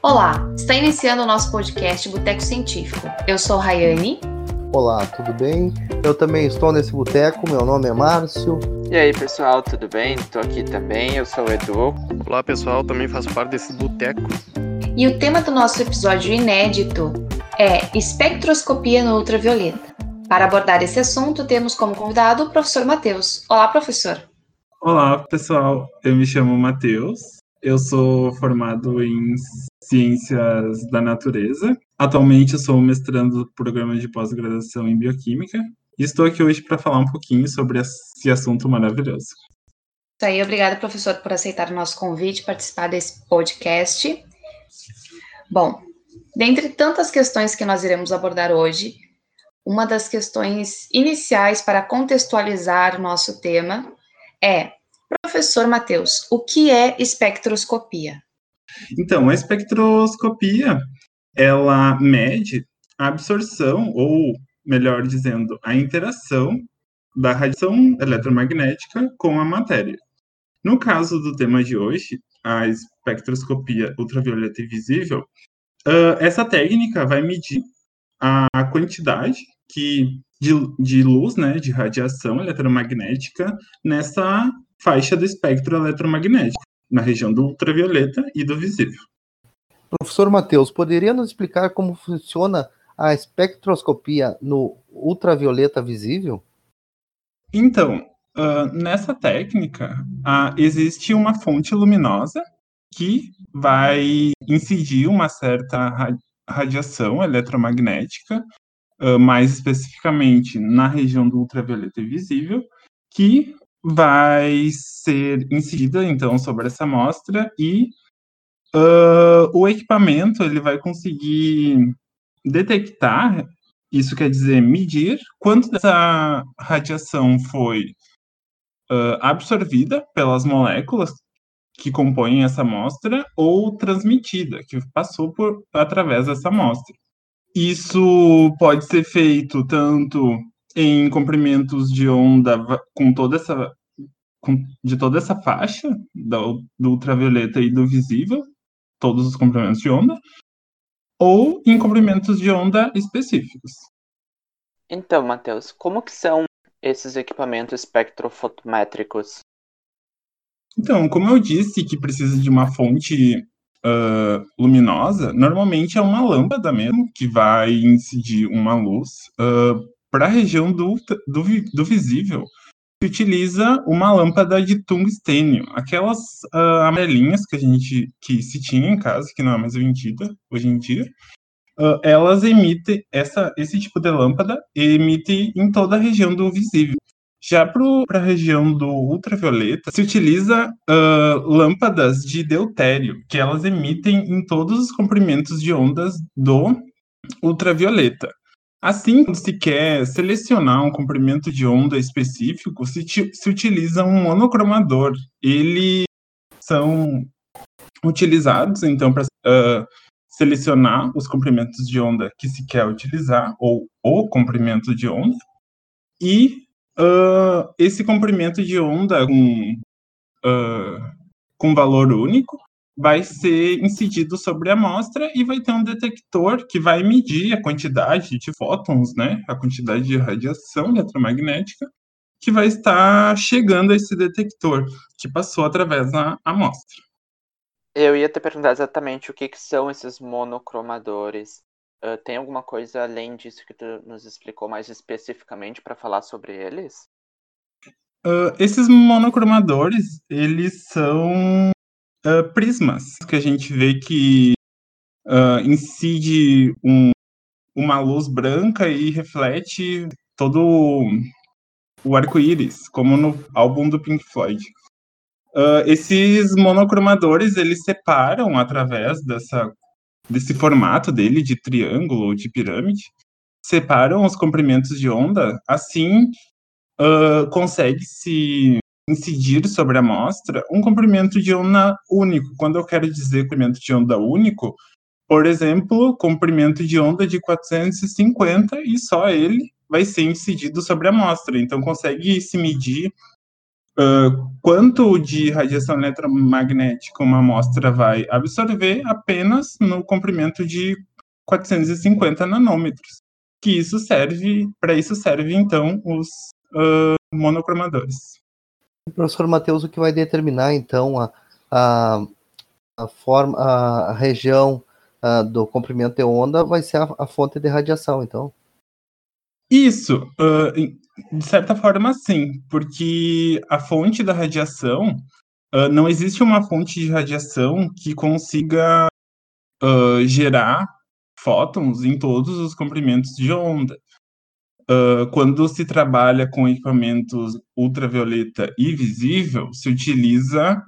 Olá, está iniciando o nosso podcast Boteco Científico. Eu sou Rayane. Olá, tudo bem? Eu também estou nesse boteco, meu nome é Márcio. E aí pessoal, tudo bem? Estou aqui também, eu sou o Edu. Olá pessoal, também faço parte desse boteco. E o tema do nosso episódio inédito é espectroscopia no ultravioleta. Para abordar esse assunto, temos como convidado o professor Matheus. Olá, professor. Olá, pessoal. Eu me chamo Matheus. Eu sou formado em Ciências da Natureza. Atualmente, eu sou mestrando do programa de pós-graduação em Bioquímica. E estou aqui hoje para falar um pouquinho sobre esse assunto maravilhoso. Isso aí. Obrigada, professor, por aceitar o nosso convite e participar desse podcast. Bom, dentre tantas questões que nós iremos abordar hoje, uma das questões iniciais para contextualizar nosso tema é: professor Matheus, o que é espectroscopia? Então, a espectroscopia, ela mede a absorção, ou melhor dizendo, a interação da radiação eletromagnética com a matéria. No caso do tema de hoje, a espectroscopia ultravioleta e visível, essa técnica vai medir a quantidade de luz, né, de radiação eletromagnética nessa faixa do espectro eletromagnético, na região do ultravioleta e do visível. Professor Matheus, poderia nos explicar como funciona a espectroscopia no ultravioleta visível? Então, nessa técnica, existe uma fonte luminosa que vai incidir uma certa radiação eletromagnética, mais especificamente na região do ultravioleta visível, que vai ser incidida, então, sobre essa amostra e o equipamento ele vai conseguir detectar, isso quer dizer medir, quanto dessa radiação foi absorvida pelas moléculas que compõem essa amostra, ou transmitida, que passou através dessa amostra. Isso pode ser feito tanto em comprimentos de onda de toda essa faixa, do ultravioleta e do visível, todos os comprimentos de onda, ou em comprimentos de onda específicos. Então, Matheus, como que são esses equipamentos espectrofotométricos? Então, como eu disse que precisa de uma fonte luminosa, normalmente é uma lâmpada mesmo que vai incidir uma luz para a região do visível. Se utiliza uma lâmpada de tungstênio, aquelas amarelinhas que se tinha em casa, que não é mais vendida hoje em dia. Elas emitem, esse tipo de lâmpada emite em toda a região do visível. Já para a região do ultravioleta, se utiliza lâmpadas de deutério, que elas emitem em todos os comprimentos de ondas do ultravioleta. Assim, quando se quer selecionar um comprimento de onda específico, se utiliza um monocromador. Eles são utilizados, então, para selecionar os comprimentos de onda que se quer utilizar, ou o comprimento de onda, e esse comprimento de onda com valor único vai ser incidido sobre a amostra e vai ter um detector que vai medir a quantidade de fótons, né, a quantidade de radiação eletromagnética que vai estar chegando a esse detector que passou através da amostra. Eu ia te perguntar exatamente o que são esses monocromadores. Tem alguma coisa além disso que tu nos explicou mais especificamente para falar sobre eles? Esses monocromadores, eles são prismas, que a gente vê que incide uma luz branca e reflete todo o arco-íris, como no álbum do Pink Floyd. Esses monocromadores, eles separam através desse formato dele de triângulo ou de pirâmide, separam os comprimentos de onda, assim consegue-se incidir sobre a amostra um comprimento de onda único. Quando eu quero dizer comprimento de onda único, por exemplo, comprimento de onda de 450 e só ele vai ser incidido sobre a amostra. Então, consegue se medir quanto de radiação eletromagnética uma amostra vai absorver apenas no comprimento de 450 nanômetros. Que isso serve, para isso serve, então, os monocromadores. Professor Matheus, o que vai determinar, então, a região do comprimento de onda vai ser a fonte de radiação, então? Isso, de certa forma, sim, porque a fonte da radiação, não existe uma fonte de radiação que consiga gerar fótons em todos os comprimentos de onda. Quando se trabalha com equipamentos ultravioleta e visível, se utiliza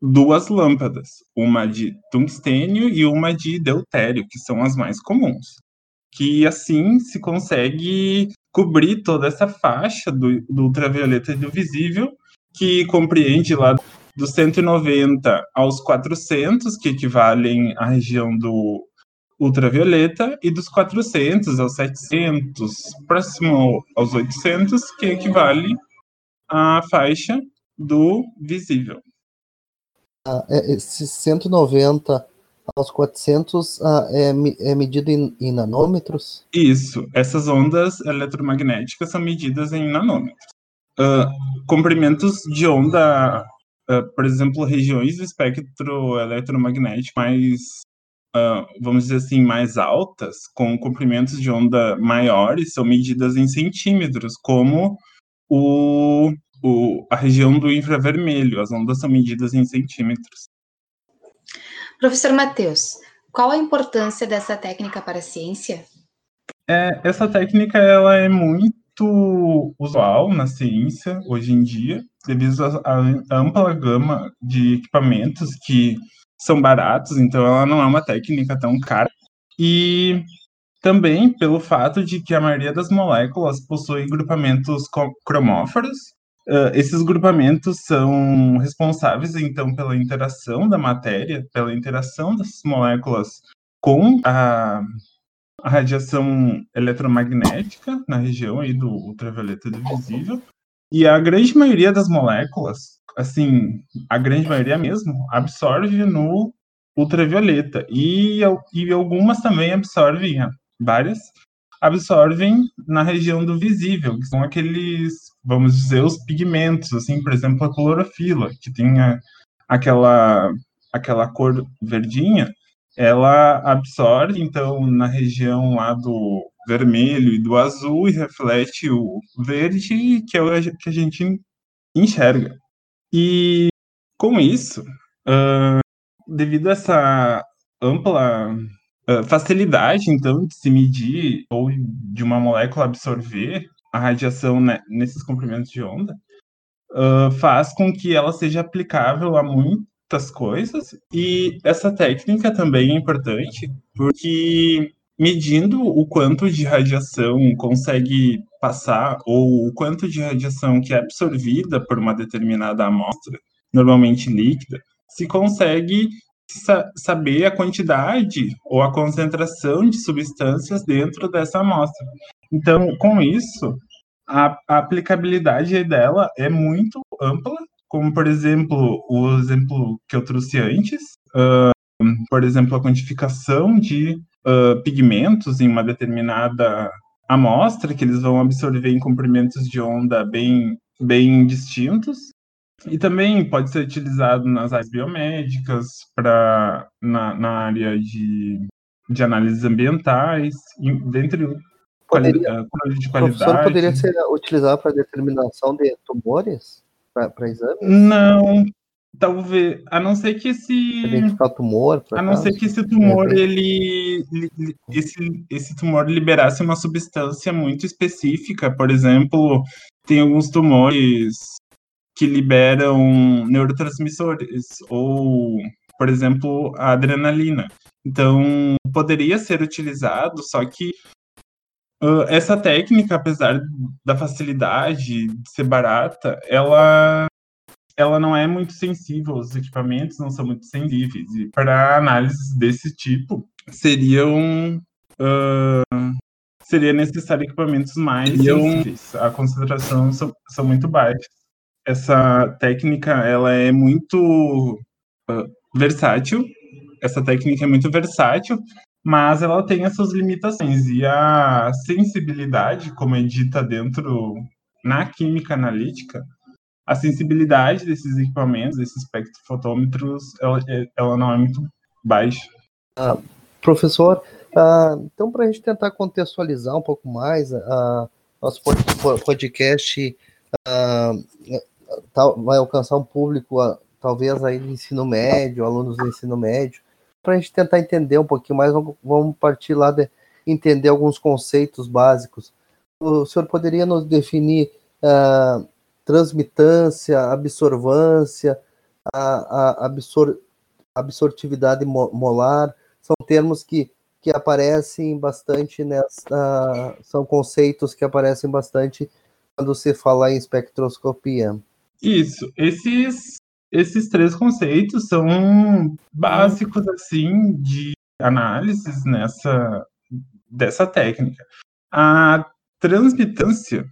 duas lâmpadas, uma de tungstênio e uma de deutério, que são as mais comuns. Que assim se consegue cobrir toda essa faixa do ultravioleta e do visível, que compreende lá dos 190 aos 400, que equivalem à região do ultravioleta, e dos 400 aos 700, próximo aos 800, que equivale à faixa do visível. Esses 190 aos 400 é medido em nanômetros? Isso, essas ondas eletromagnéticas são medidas em nanômetros. Comprimentos de onda, por exemplo, regiões do espectro eletromagnético mais... vamos dizer assim, mais altas, com comprimentos de onda maiores, são medidas em centímetros, como a região do infravermelho. As ondas são medidas em centímetros. Professor Matheus, qual a importância dessa técnica para a ciência? Essa técnica ela é muito usual na ciência hoje em dia, devido à ampla gama de equipamentos que são baratos, então ela não é uma técnica tão cara. E também pelo fato de que a maioria das moléculas possui grupamentos cromóforos. Esses grupamentos são responsáveis, então, pela interação da matéria, pela interação dessas moléculas com a radiação eletromagnética na região aí do ultravioleta do visível. E a grande maioria das moléculas, assim, a grande maioria mesmo, absorve no ultravioleta. E algumas também absorvem, várias, absorvem na região do visível, que são aqueles, vamos dizer, os pigmentos, assim, por exemplo, a clorofila, que tem aquela cor verdinha, ela absorve, então, na região lá do vermelho e do azul, e reflete o verde, que é o que a gente enxerga. E com isso, devido a essa ampla facilidade, então, de se medir ou de uma molécula absorver a radiação, né, nesses comprimentos de onda, faz com que ela seja aplicável a muitas coisas. E essa técnica também é importante, porque medindo o quanto de radiação consegue passar ou o quanto de radiação que é absorvida por uma determinada amostra, normalmente líquida, se consegue saber a quantidade ou a concentração de substâncias dentro dessa amostra. Então, com isso, a aplicabilidade dela é muito ampla, como, por exemplo, o exemplo que eu trouxe antes, por exemplo, a quantificação de pigmentos em uma determinada amostra, que eles vão absorver em comprimentos de onda bem, bem distintos, e também pode ser utilizado nas áreas biomédicas, na área de análises ambientais, dentro de qualidade. O professor poderia ser utilizado para determinação de tumores, para exames? Não. Talvez, a não ser que esse tumor, esse tumor liberasse uma substância muito específica. Por exemplo, tem alguns tumores que liberam neurotransmissores, ou, por exemplo, a adrenalina. Então, poderia ser utilizado, só que essa técnica, apesar da facilidade de ser barata, ela não é muito sensível, os equipamentos não são muito sensíveis, e para análises desse tipo, seriam seria necessário equipamentos mais simples. A concentração são muito baixas. Essa técnica, ela é muito versátil. Essa técnica é muito versátil, mas ela tem as suas limitações. E a sensibilidade, como é dita dentro na química analítica, a sensibilidade desses equipamentos, desses espectrofotômetros, ela não é muito baixa. Professor, então para a gente tentar contextualizar um pouco mais, nosso podcast vai alcançar um público, talvez aí do ensino médio, alunos do ensino médio. Para a gente tentar entender um pouquinho mais, vamos partir lá de entender alguns conceitos básicos. O senhor poderia nos definir transmitância, absorvância, absortividade molar? São termos que aparecem bastante nessa... São conceitos que aparecem bastante quando se fala em espectroscopia. Isso. Esses três conceitos são básicos, assim, de análises dessa técnica. A transmitância,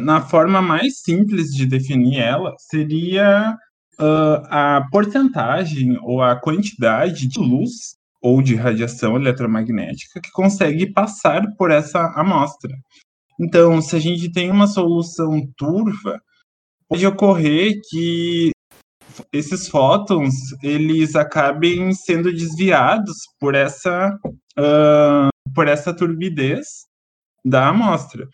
na forma mais simples de definir ela, seria a porcentagem ou a quantidade de luz ou de radiação eletromagnética que consegue passar por essa amostra. Então, se a gente tem uma solução turva, pode ocorrer que esses fótons, eles acabem sendo desviados por essa turbidez da amostra.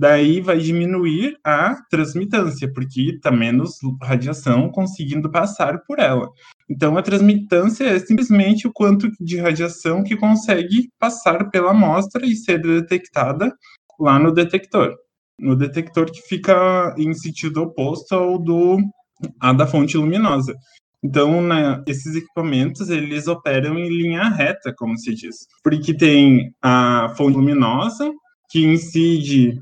Daí vai diminuir a transmitância, porque está menos radiação conseguindo passar por ela. Então, a transmitância é simplesmente o quanto de radiação que consegue passar pela amostra e ser detectada lá no detector. No detector que fica em sentido oposto ao da fonte luminosa. Então, esses equipamentos, eles operam em linha reta, como se diz. Porque tem a fonte luminosa, que incide...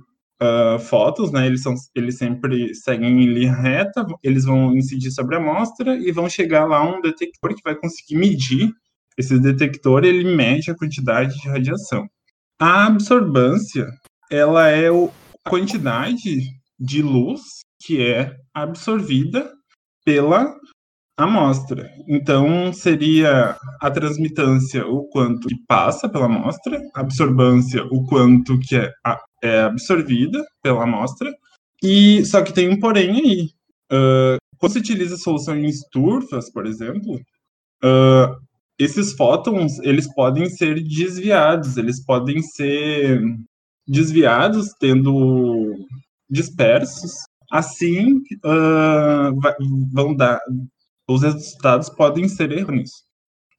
fótons, né? Eles sempre seguem em linha reta, eles vão incidir sobre a amostra e vão chegar lá um detector que vai conseguir medir. Esse detector, ele mede a quantidade de radiação. A absorvância, ela é a quantidade de luz que é absorvida pela amostra. Então, seria a transmitância, o quanto que passa pela amostra, a absorvância, o quanto que é absorvida pela amostra, e só que tem um porém aí. Quando se utiliza soluções turvas, por exemplo, esses fótons, eles podem ser desviados, tendo dispersos, assim os resultados podem ser errôneos.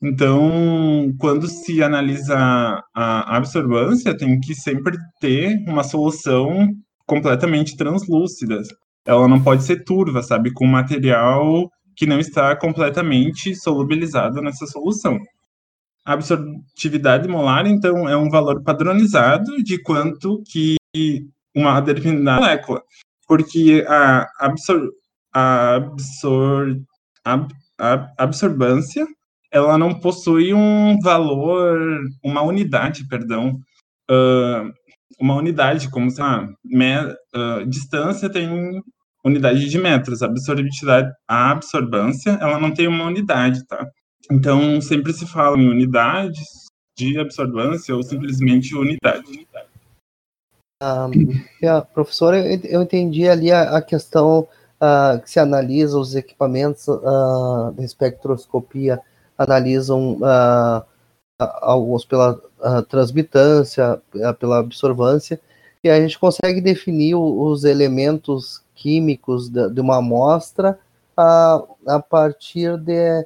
Então, quando se analisa a absorvância, tem que sempre ter uma solução completamente translúcida. Ela não pode ser turva, sabe? Com material que não está completamente solubilizado nessa solução. A absortividade molar, então, é um valor padronizado de quanto que uma determinada molécula. Porque a absorvância... ela não possui uma unidade, como se distância tem unidade de metros, a absorvância, ela não tem uma unidade, tá? Então, sempre se fala em unidades de absorvância ou simplesmente unidade. Professora, eu entendi ali a questão que se analisa os equipamentos da espectroscopia, analisam alguns pela transmitância, pela absorvância, e a gente consegue definir os elementos químicos de uma amostra a partir de...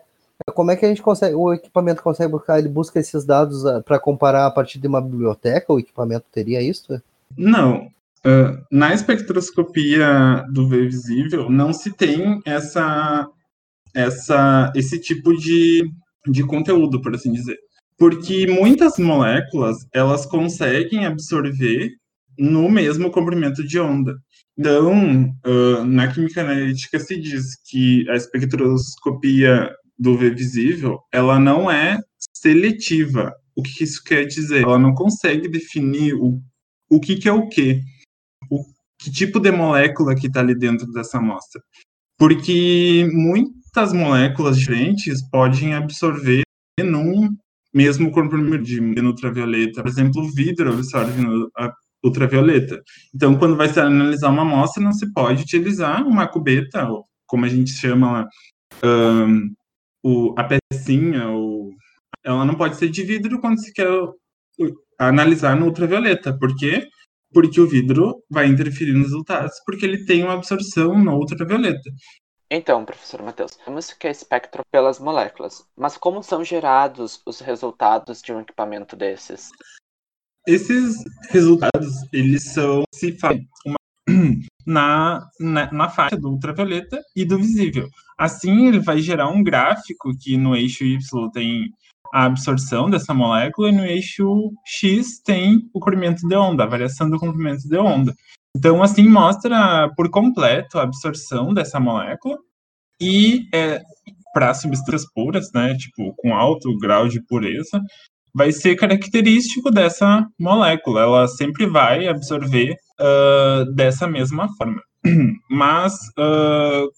Como é que a gente consegue... O equipamento consegue buscar, ele busca esses dados para comparar a partir de uma biblioteca? O equipamento teria isso? Não. Na espectroscopia do visível, não se tem esse tipo de conteúdo, por assim dizer. Porque muitas moléculas, elas conseguem absorver no mesmo comprimento de onda. Então, na química analítica se diz que a espectroscopia do V visível, ela não é seletiva. O que isso quer dizer? Ela não consegue definir o o que, que é o quê? O, que tipo de molécula que está ali dentro dessa amostra? Porque muitas moléculas diferentes podem absorver num mesmo comprimido de ultravioleta. Por exemplo, o vidro absorve ultravioleta. Então, quando vai se analisar uma amostra, não se pode utilizar uma cubeta, ou como a gente chama a pecinha, ou... ela não pode ser de vidro quando se quer analisar no ultravioleta. Por quê? Porque o vidro vai interferir nos resultados, porque ele tem uma absorção no ultravioleta. Então, professor Matheus, vemos que é espectro pelas moléculas, mas como são gerados os resultados de um equipamento desses? Esses resultados, eles são, se fazem na faixa do ultravioleta e do visível. Assim, ele vai gerar um gráfico que no eixo Y tem a absorção dessa molécula e no eixo X tem o comprimento de onda, a variação do comprimento de onda. Então, assim, mostra por completo a absorção dessa molécula e para substâncias puras, né, tipo, com alto grau de pureza, vai ser característico dessa molécula. Ela sempre vai absorver dessa mesma forma. Mas,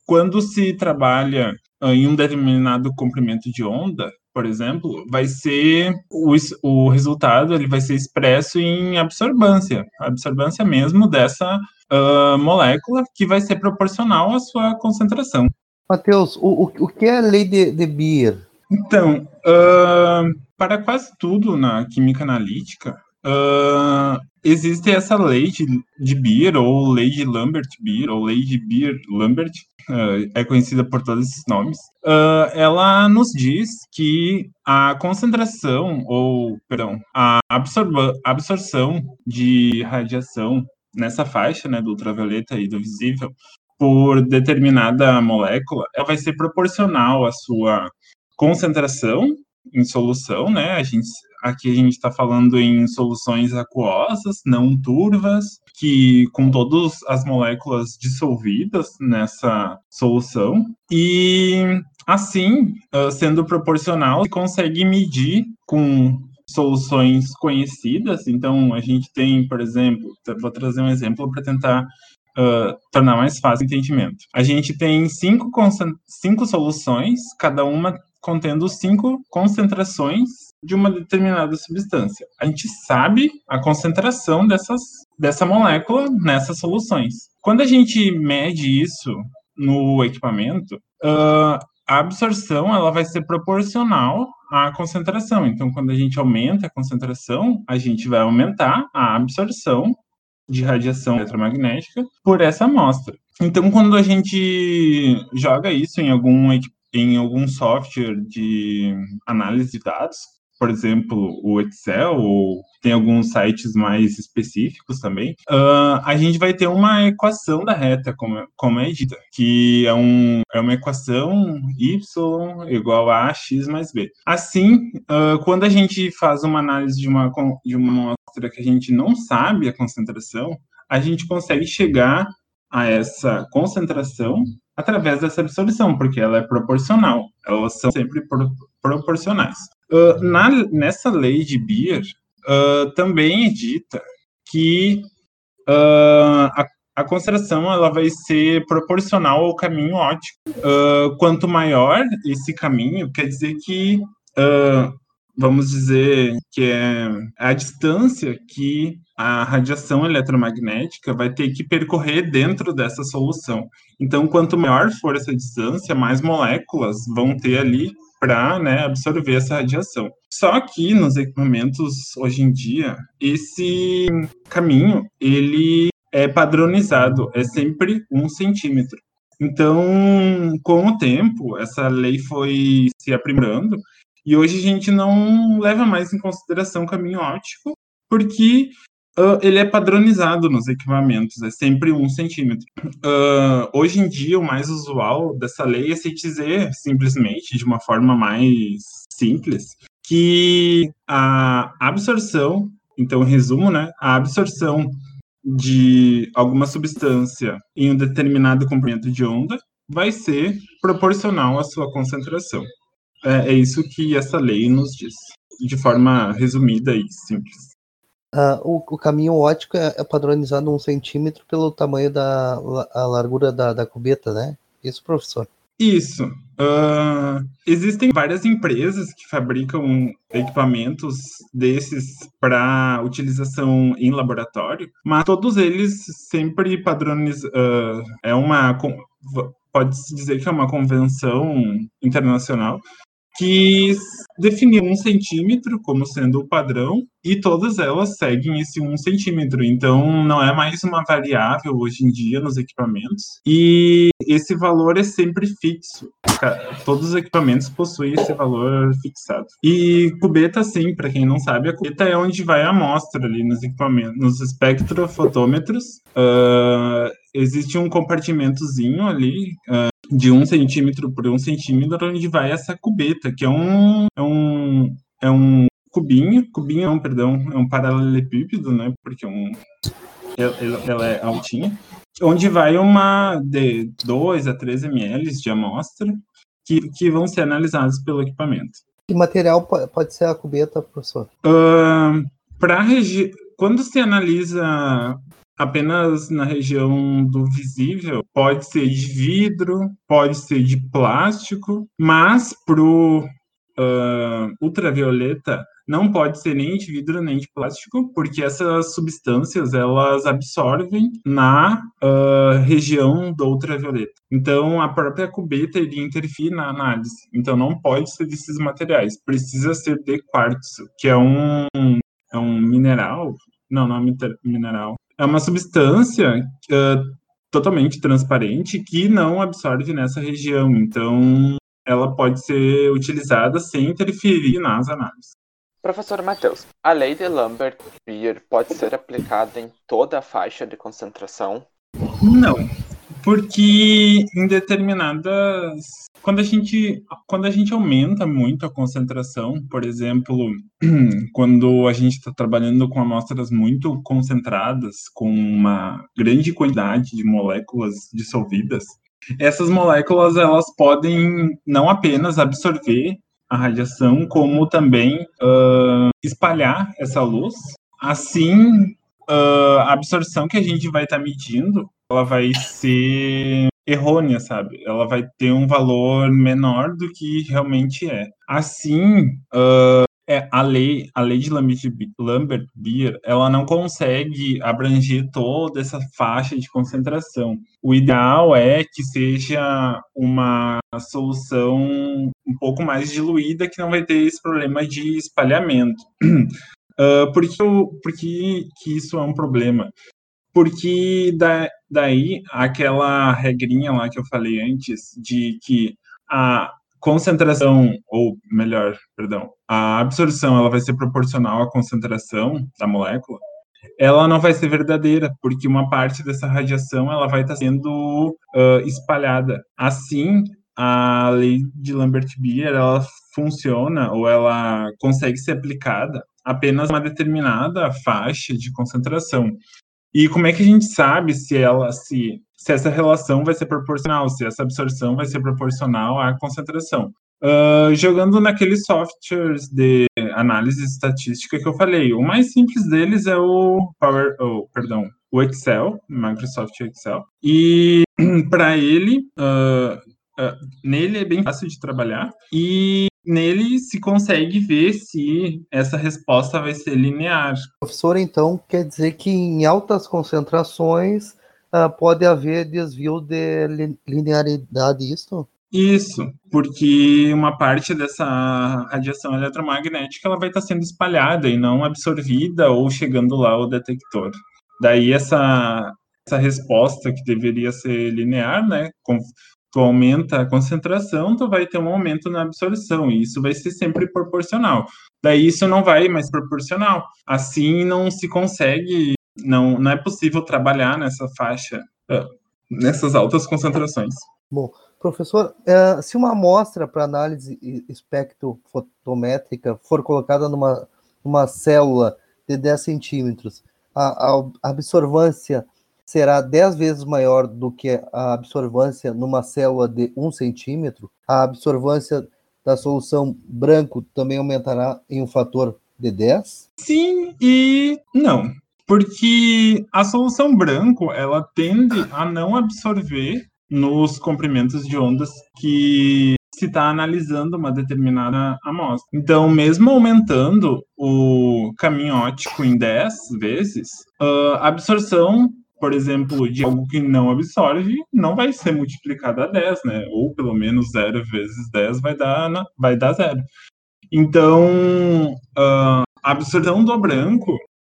quando se trabalha em um determinado comprimento de onda, por exemplo, vai ser o resultado, ele vai ser expresso em absorvância. A absorvância mesmo dessa molécula, que vai ser proporcional à sua concentração. Matheus, o que é a lei de Beer? Então, para quase tudo na química analítica, existe essa lei de Beer, ou lei de Lambert-Beer, ou lei de Beer-Lambert, é conhecida por todos esses nomes. Ela nos diz que a concentração, ou, perdão, a absorção de radiação nessa faixa, né, do ultravioleta e do visível, por determinada molécula, ela vai ser proporcional à sua concentração em solução, né? Aqui a gente está falando em soluções aquosas, não turvas, que com todas as moléculas dissolvidas nessa solução. E assim, sendo proporcional, consegue medir com soluções conhecidas. Então, a gente tem, por exemplo, vou trazer um exemplo para tentar tornar mais fácil o entendimento. A gente tem cinco soluções, cada uma contendo 5 concentrações de uma determinada substância. A gente sabe a concentração dessa molécula nessas soluções. Quando a gente mede isso no equipamento, a absorção ela vai ser proporcional à concentração. Então, quando a gente aumenta a concentração, a gente vai aumentar a absorção de radiação eletromagnética por essa amostra. Então, quando a gente joga isso em algum equipamento, em algum software de análise de dados, por exemplo, o Excel, ou tem alguns sites mais específicos também, a gente vai ter uma equação da reta, como é dita, que é uma equação y igual a x mais b. Assim, quando a gente faz uma análise de uma amostra que a gente não sabe a concentração, a gente consegue chegar a essa concentração através dessa absorção, porque ela é proporcional, elas são sempre proporcionais. Nessa lei de Beer, também é dita que a concentração ela vai ser proporcional ao caminho óptico. Quanto maior esse caminho, quer dizer que, vamos dizer, que é a distância que a radiação eletromagnética vai ter que percorrer dentro dessa solução. Então, quanto maior for essa distância, mais moléculas vão ter ali para, né, absorver essa radiação. Só que nos equipamentos, hoje em dia, esse caminho ele é padronizado, é sempre 1 centímetro. Então, com o tempo, essa lei foi se aprimorando e hoje a gente não leva mais em consideração o caminho óptico, porque ele é padronizado nos equipamentos, é sempre 1 centímetro. Hoje em dia, o mais usual dessa lei é se dizer, simplesmente, de uma forma mais simples, que a absorção, então, resumo, né, a absorção de alguma substância em um determinado comprimento de onda vai ser proporcional à sua concentração. É isso que essa lei nos diz, de forma resumida e simples. O caminho ótico é padronizado 1 centímetro pelo tamanho da a largura da cubeta, né? Isso, professor? Isso. Existem várias empresas que fabricam equipamentos desses para utilização em laboratório, mas todos eles sempre padronizam. Pode-se dizer que é uma convenção internacional que definiu 1 centímetro como sendo o padrão, e todas elas seguem esse 1 centímetro. Então, não é mais uma variável hoje em dia nos equipamentos. E esse valor é sempre fixo. Todos os equipamentos possuem esse valor fixado. E cubeta, sim, para quem não sabe, a cubeta é onde vai a amostra ali nos equipamentos, nos espectrofotômetros. Existe um compartimentozinho ali, de 1 centímetro por 1 centímetro, onde vai essa cubeta, que é um cubinho, não, perdão, é um paralelepípedo, né, porque ela é altinha, onde vai uma de 2 a 3 ml de amostra, que vão ser analisados pelo equipamento. Que material pode ser a cubeta, professor? Quando se analisa apenas na região do visível, pode ser de vidro, pode ser de plástico, mas pro ultravioleta não pode ser nem de vidro nem de plástico, porque essas substâncias elas absorvem na região do ultravioleta. Então a própria cubeta interfere na análise. Então não pode ser desses materiais. Precisa ser de quartzo, que é um mineral. Não é mineral. É uma substância totalmente transparente que não absorve nessa região. Então, ela pode ser utilizada sem interferir nas análises. Professor Matheus, a lei de Lambert-Beer pode ser aplicada em toda a faixa de concentração? Não, porque em determinadas... Quando a gente aumenta muito a concentração, por exemplo, quando a gente está trabalhando com amostras muito concentradas, com uma grande quantidade de moléculas dissolvidas, essas moléculas elas podem não apenas absorver a radiação, como também espalhar essa luz. Assim, a absorção que a gente vai estar medindo, ela vai ser errônea, sabe? Ela vai ter um valor menor do que realmente é. Assim, a lei de Lambert-Beer, ela não consegue abranger toda essa faixa de concentração. O ideal é que seja uma solução um pouco mais diluída, que não vai ter esse problema de espalhamento. Por que isso é um problema? Porque daí aquela regrinha lá que eu falei antes, de que a concentração, a absorção ela vai ser proporcional à concentração da molécula, ela não vai ser verdadeira, porque uma parte dessa radiação ela vai estar sendo espalhada. Assim, a lei de Lambert-Beer ela funciona, ou ela consegue ser aplicada apenas a uma determinada faixa de concentração. E como é que a gente sabe se essa relação vai ser proporcional, se essa absorção vai ser proporcional à concentração? Jogando naqueles softwares de análise estatística que eu falei, o mais simples deles é o Excel, Microsoft Excel. E para ele, nele é bem fácil de trabalhar. E nele se consegue ver se essa resposta vai ser linear. Professor, então, quer dizer que em altas concentrações pode haver desvio de linearidade, isso? Isso, porque uma parte dessa radiação eletromagnética ela vai estar sendo espalhada e não absorvida ou chegando lá ao detector. Daí essa resposta que deveria ser linear, né? Tu aumenta a concentração, tu vai ter um aumento na absorção, e isso vai ser sempre proporcional. Daí isso não vai mais proporcional. Assim não se consegue, não é possível trabalhar nessa faixa, nessas altas concentrações. Bom, professor, se uma amostra para análise espectrofotométrica for colocada numa célula de 10 centímetros, a absorvância será 10 vezes maior do que a absorvância numa célula de 1 centímetro, a absorvância da solução branco também aumentará em um fator D10? Sim e não. Porque a solução branco, ela tende a não absorver nos comprimentos de ondas que se está analisando uma determinada amostra. Então, mesmo aumentando o caminho óptico em 10 vezes, a absorção, por exemplo, de algo que não absorve, não vai ser multiplicada a 10, né? Ou pelo menos 0 vezes 10 vai dar 0. Então, a absorção do branco,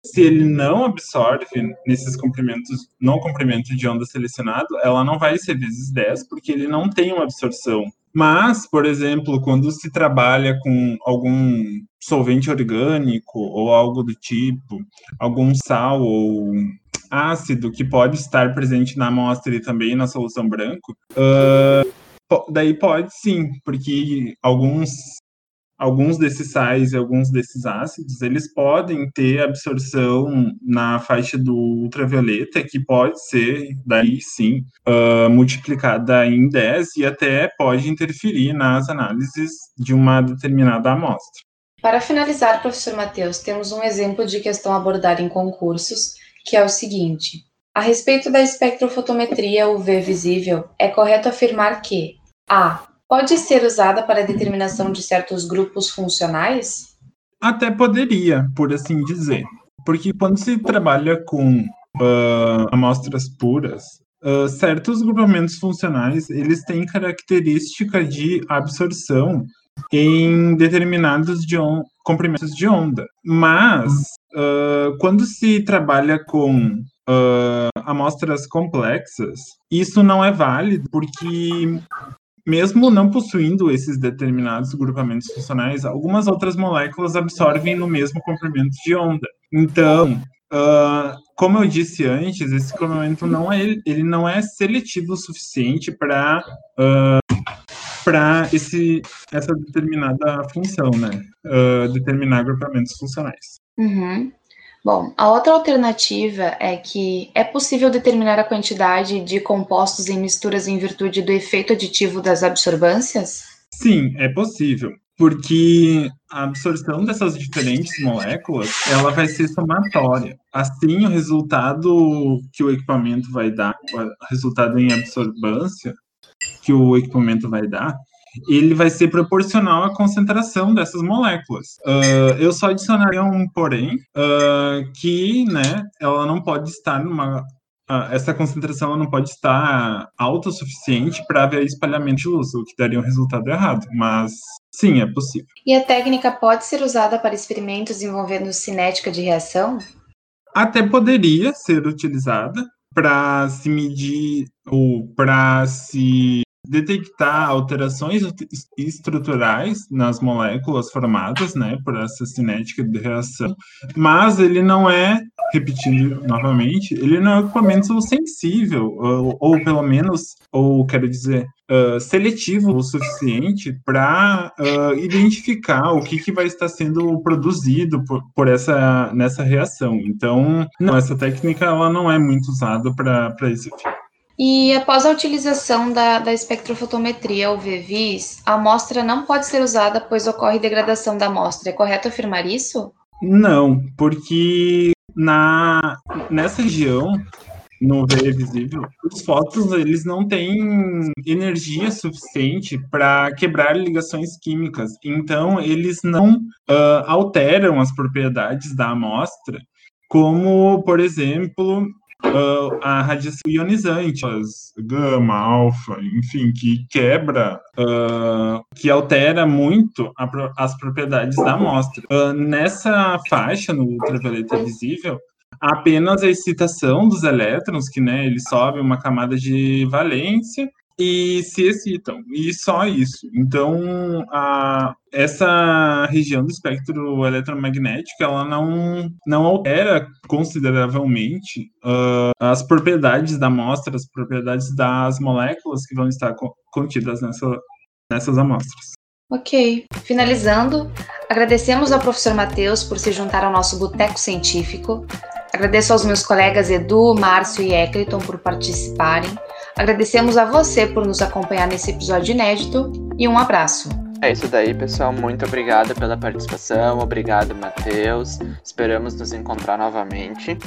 se ele não absorve nesses comprimentos, no comprimento de onda selecionado, ela não vai ser vezes 10, porque ele não tem uma absorção. Mas, por exemplo, quando se trabalha com algum solvente orgânico ou algo do tipo, algum sal ou ácido que pode estar presente na amostra e também na solução branco, daí pode sim, porque alguns desses sais e alguns desses ácidos, eles podem ter absorção na faixa do ultravioleta, que pode ser, daí sim, multiplicada em 10 e até pode interferir nas análises de uma determinada amostra. Para finalizar, professor Matheus, temos um exemplo de questão a abordar em concursos, que é o seguinte. A respeito da espectrofotometria UV visível, é correto afirmar que A. Pode ser usada para a determinação de certos grupos funcionais? Até poderia, por assim dizer. Porque quando se trabalha com amostras puras, certos grupamentos funcionais, eles têm característica de absorção em determinados comprimentos de onda. Mas, quando se trabalha com amostras complexas, isso não é válido, porque mesmo não possuindo esses determinados grupamentos funcionais, algumas outras moléculas absorvem no mesmo comprimento de onda. Então, como eu disse antes, esse comprimento não é seletivo o suficiente para essa determinada função, né? Determinar grupamentos funcionais. Uhum. Bom, a outra alternativa é que é possível determinar a quantidade de compostos em misturas em virtude do efeito aditivo das absorvâncias? Sim, é possível, porque a absorção dessas diferentes moléculas, ela vai ser somatória. Assim, o resultado que o equipamento vai dar, o resultado em absorvância que o equipamento vai dar, ele vai ser proporcional à concentração dessas moléculas. Eu só adicionaria um porém, que, né, ela não pode estar essa concentração não pode estar alta o suficiente para haver espalhamento de luz, o que daria um resultado errado, mas sim, é possível. E a técnica pode ser usada para experimentos envolvendo cinética de reação? Até poderia ser utilizada para se medir ou para se detectar alterações estruturais nas moléculas formadas, né, por essa cinética de reação, mas ele não é, repetindo novamente, ele não é um equipamento sensível, ou pelo menos, seletivo o suficiente para identificar o que vai estar sendo produzido nessa reação. Então, não, essa técnica ela não é muito usada para esse fim. E após a utilização da espectrofotometria UV-Vis, a amostra não pode ser usada, pois ocorre degradação da amostra. É correto afirmar isso? Não, porque nessa região, no UV visível, os fótons eles não têm energia suficiente para quebrar ligações químicas. Então, eles não alteram as propriedades da amostra, como, por exemplo, a radiação ionizante, as gama, alfa, enfim, que quebra, que altera muito as propriedades da amostra. Nessa faixa, no ultravioleta visível, apenas a excitação dos elétrons, que, né, eles sobem uma camada de valência e se excitam, e só isso. Então, essa região do espectro eletromagnético, ela não altera consideravelmente as propriedades da amostra, as propriedades das moléculas que vão estar contidas nessas amostras. Ok. Finalizando, agradecemos ao professor Matheus por se juntar ao nosso Boteco Científico. Agradeço aos meus colegas Edu, Márcio e Ecleton por participarem. Agradecemos a você por nos acompanhar nesse episódio inédito e um abraço. É isso daí, pessoal. Muito obrigado pela participação. Obrigado, Matheus. Esperamos nos encontrar novamente.